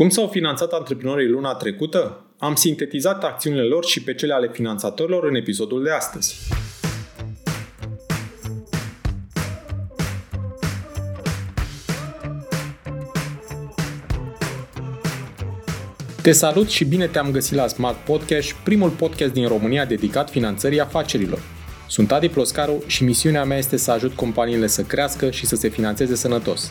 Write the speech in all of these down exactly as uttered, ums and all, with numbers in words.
Cum s-au finanțat antreprenorii luna trecută? Am sintetizat acțiunile lor și pe cele ale finanțatorilor în episodul de astăzi. Te salut și bine te-am găsit la Smart Podcast, primul podcast din România dedicat finanțării afacerilor. Sunt Adi Ploscaru și misiunea mea este să ajut companiile să crească și să se finanțeze sănătos.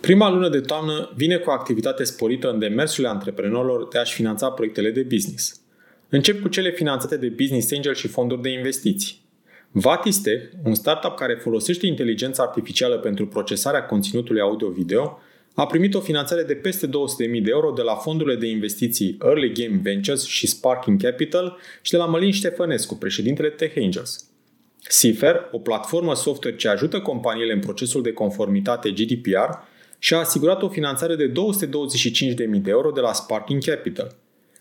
Prima lună de toamnă vine cu o activitate sporită în demersurile antreprenorilor de a-și finanța proiectele de business. Încep cu cele finanțate de business angel și fonduri de investiții. Vatistech, un startup care folosește inteligența artificială pentru procesarea conținutului audio-video, a primit o finanțare de peste două sute de mii de euro de la fondurile de investiții Early Game Ventures și Sparking Capital și de la Mălin Ștefănescu, președintele Tech Angels. Cipher, o platformă software ce ajută companiile în procesul de conformitate G D P R, și-a asigurat o finanțare de două sute douăzeci și cinci de mii de euro de la Sparking Capital.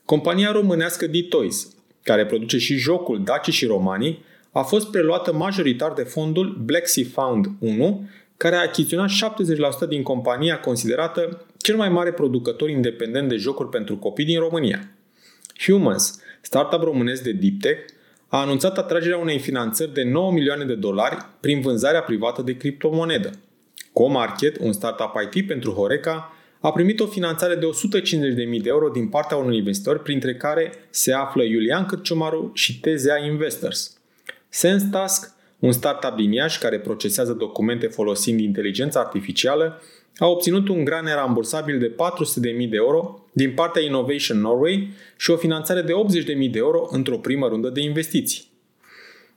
Compania românească D-Toys, care produce și jocul Daci și Romanii, a fost preluată majoritar de fondul Black Sea Fund unu, care a achiziționat șaptezeci la sută din compania considerată cel mai mare producător independent de jocuri pentru copii din România. Humans, startup românesc de Deeptech, a anunțat atragerea unei finanțări de nouă milioane de dolari prin vânzarea privată de criptomonedă. CoMarket, un startup I T pentru Horeca, a primit o finanțare de o sută cincizeci de mii de euro din partea unui investitor, printre care se află Iulian Cârciomaru și T Z A Investors. SenseTask, un startup din Iași care procesează documente folosind inteligența artificială, a obținut un grant rambursabil de patru sute de mii de euro din partea Innovation Norway și o finanțare de optzeci de mii de euro într-o primă rundă de investiții.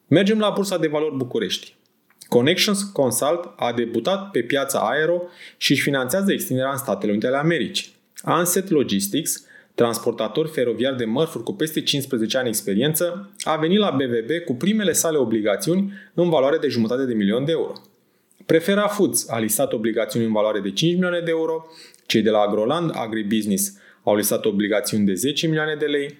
Mergem la Bursa de Valori București. Connections Consult a debutat pe piața Aero și își finanțează extinderea în Statele Unite ale Americii. Ansett Logistics, transportator feroviar de mărfuri cu peste cincisprezece ani experiență, a venit la B V B cu primele sale obligațiuni în valoare de jumătate de milion de euro. PreferaFoods a listat obligațiuni în valoare de cinci milioane de euro, cei de la Agroland Agribusiness au listat obligațiuni de zece milioane de lei,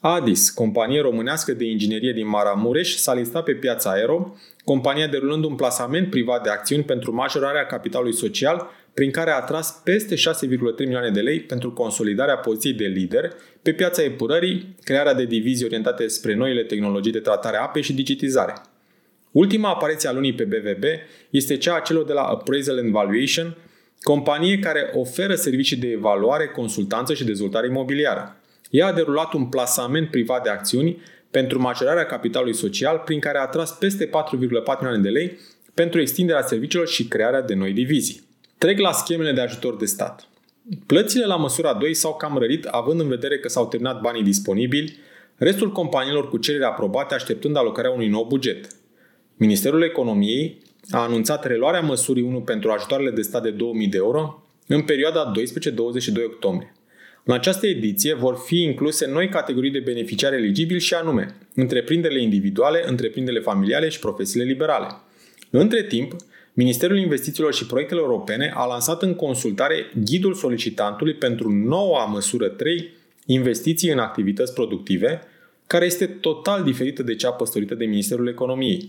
A D I S, companie românească de inginerie din Maramureș, s-a listat pe piața Aero, compania derulând un plasament privat de acțiuni pentru majorarea capitalului social, prin care a atras peste șase virgulă trei milioane de lei pentru consolidarea poziției de lider pe piața epurării, crearea de divizii orientate spre noile tehnologii de tratare a apei și digitizare. Ultima apariție a lunii pe B V B este cea a celor de la Appraisal and Valuation, companie care oferă servicii de evaluare, consultanță și dezvoltare imobiliară. Ea a derulat un plasament privat de acțiuni pentru majorarea capitalului social, prin care a atras peste patru virgulă patru milioane de lei pentru extinderea serviciilor și crearea de noi divizii. Trec la schemele de ajutor de stat. Plățile la măsura doi s-au cam rărit, având în vedere că s-au terminat banii disponibili, restul companiilor cu cereri aprobate așteptând alocarea unui nou buget. Ministerul Economiei a anunțat reluarea măsurii unu pentru ajutoarele de stat de două mii de euro în perioada doisprezece - douăzeci și doi octombrie. În această ediție vor fi incluse noi categorii de beneficiari eligibili și anume întreprinderile individuale, întreprinderile familiale și profesiile liberale. Între timp, Ministerul Investițiilor și Proiectelor Europene a lansat în consultare ghidul solicitantului pentru noua măsură trei, investiții în activități productive, care este total diferită de cea păstorită de Ministerul Economiei.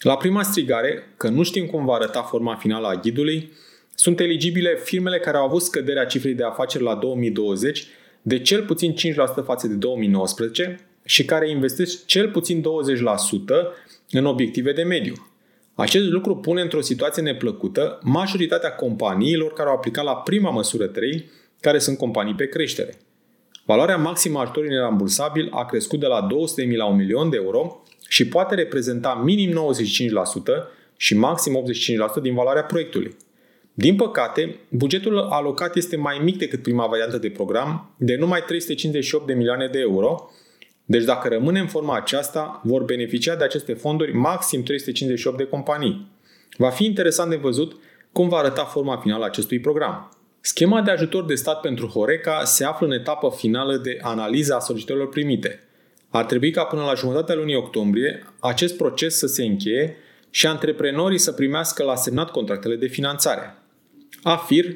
La prima strigare, că nu știm cum va arăta forma finală a ghidului, sunt eligibile firmele care au avut scăderea cifrei de afaceri la două mii douăzeci de cel puțin cinci la sută față de două mii nouăsprezece și care investesc cel puțin douăzeci la sută în obiective de mediu. Acest lucru pune într-o situație neplăcută majoritatea companiilor care au aplicat la prima măsură trei, care sunt companii pe creștere. Valoarea maximă a ajutorului nerambursabil a crescut de la două sute de mii la un milion de euro și poate reprezenta minim nouăzeci și cinci la sută și maxim optzeci și cinci la sută din valoarea proiectului. Din păcate, bugetul alocat este mai mic decât prima variantă de program, de numai trei sute cincizeci și opt de milioane de euro, deci dacă rămâne în forma aceasta, vor beneficia de aceste fonduri maxim trei sute cincizeci și opt de companii. Va fi interesant de văzut Cum va arăta forma finală a acestui program? Schema de ajutor de stat pentru Horeca se află în etapa finală de analiză a solicitărilor primite. Ar trebui ca până la jumătatea lunii octombrie acest proces să se încheie și antreprenorii să primească la semnat contractele de finanțare. A F I R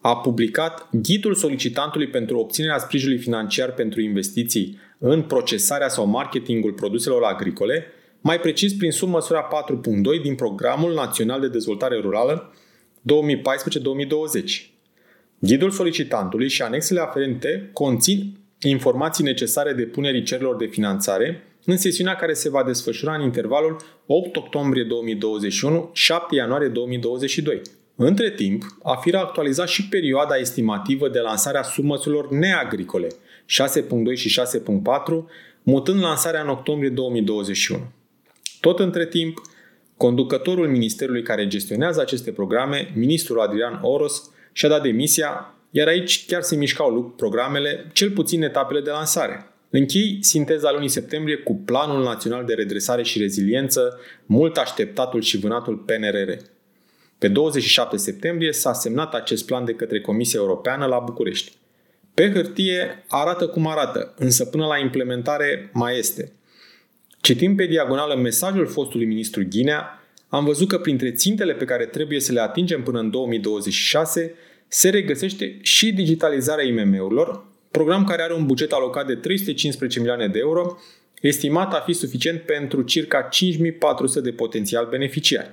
a publicat Ghidul solicitantului pentru obținerea sprijinului financiar pentru investiții în procesarea sau marketingul produselor agricole, mai precis prin submăsura patru punct doi din Programul Național de Dezvoltare Rurală două mii paisprezece două mii douăzeci. Ghidul solicitantului și anexele aferente conțin informații necesare depunerii cererilor de finanțare în sesiunea care se va desfășura în intervalul opt octombrie două mii douăzeci și unu - șapte ianuarie două mii douăzeci și doi. Între timp, A F I R a actualizat și perioada estimativă de lansare a submăsurilor neagricole șase punct doi și șase punct patru, mutând lansarea în octombrie două mii douăzeci și unu. Tot între timp, conducătorul ministerului care gestionează aceste programe, ministrul Adrian Oros, și-a dat demisia, iar aici chiar se mișcau programele, cel puțin etapele de lansare. Închei sinteza lunii septembrie cu Planul Național de Redresare și Reziliență, mult așteptatul și vânatul P N R R. Pe douăzeci și șapte septembrie s-a semnat acest plan de către Comisia Europeană la București. Pe hârtie arată cum arată, însă până la implementare mai este. Citind pe diagonală mesajul fostului ministru Ghinea, am văzut că printre țintele pe care trebuie să le atingem până în două mii douăzeci și șase se regăsește și digitalizarea I M M-urilor, program care are un buget alocat de trei sute cincisprezece milioane de euro, estimat a fi suficient pentru circa cinci mii patru sute de potențiali beneficiari.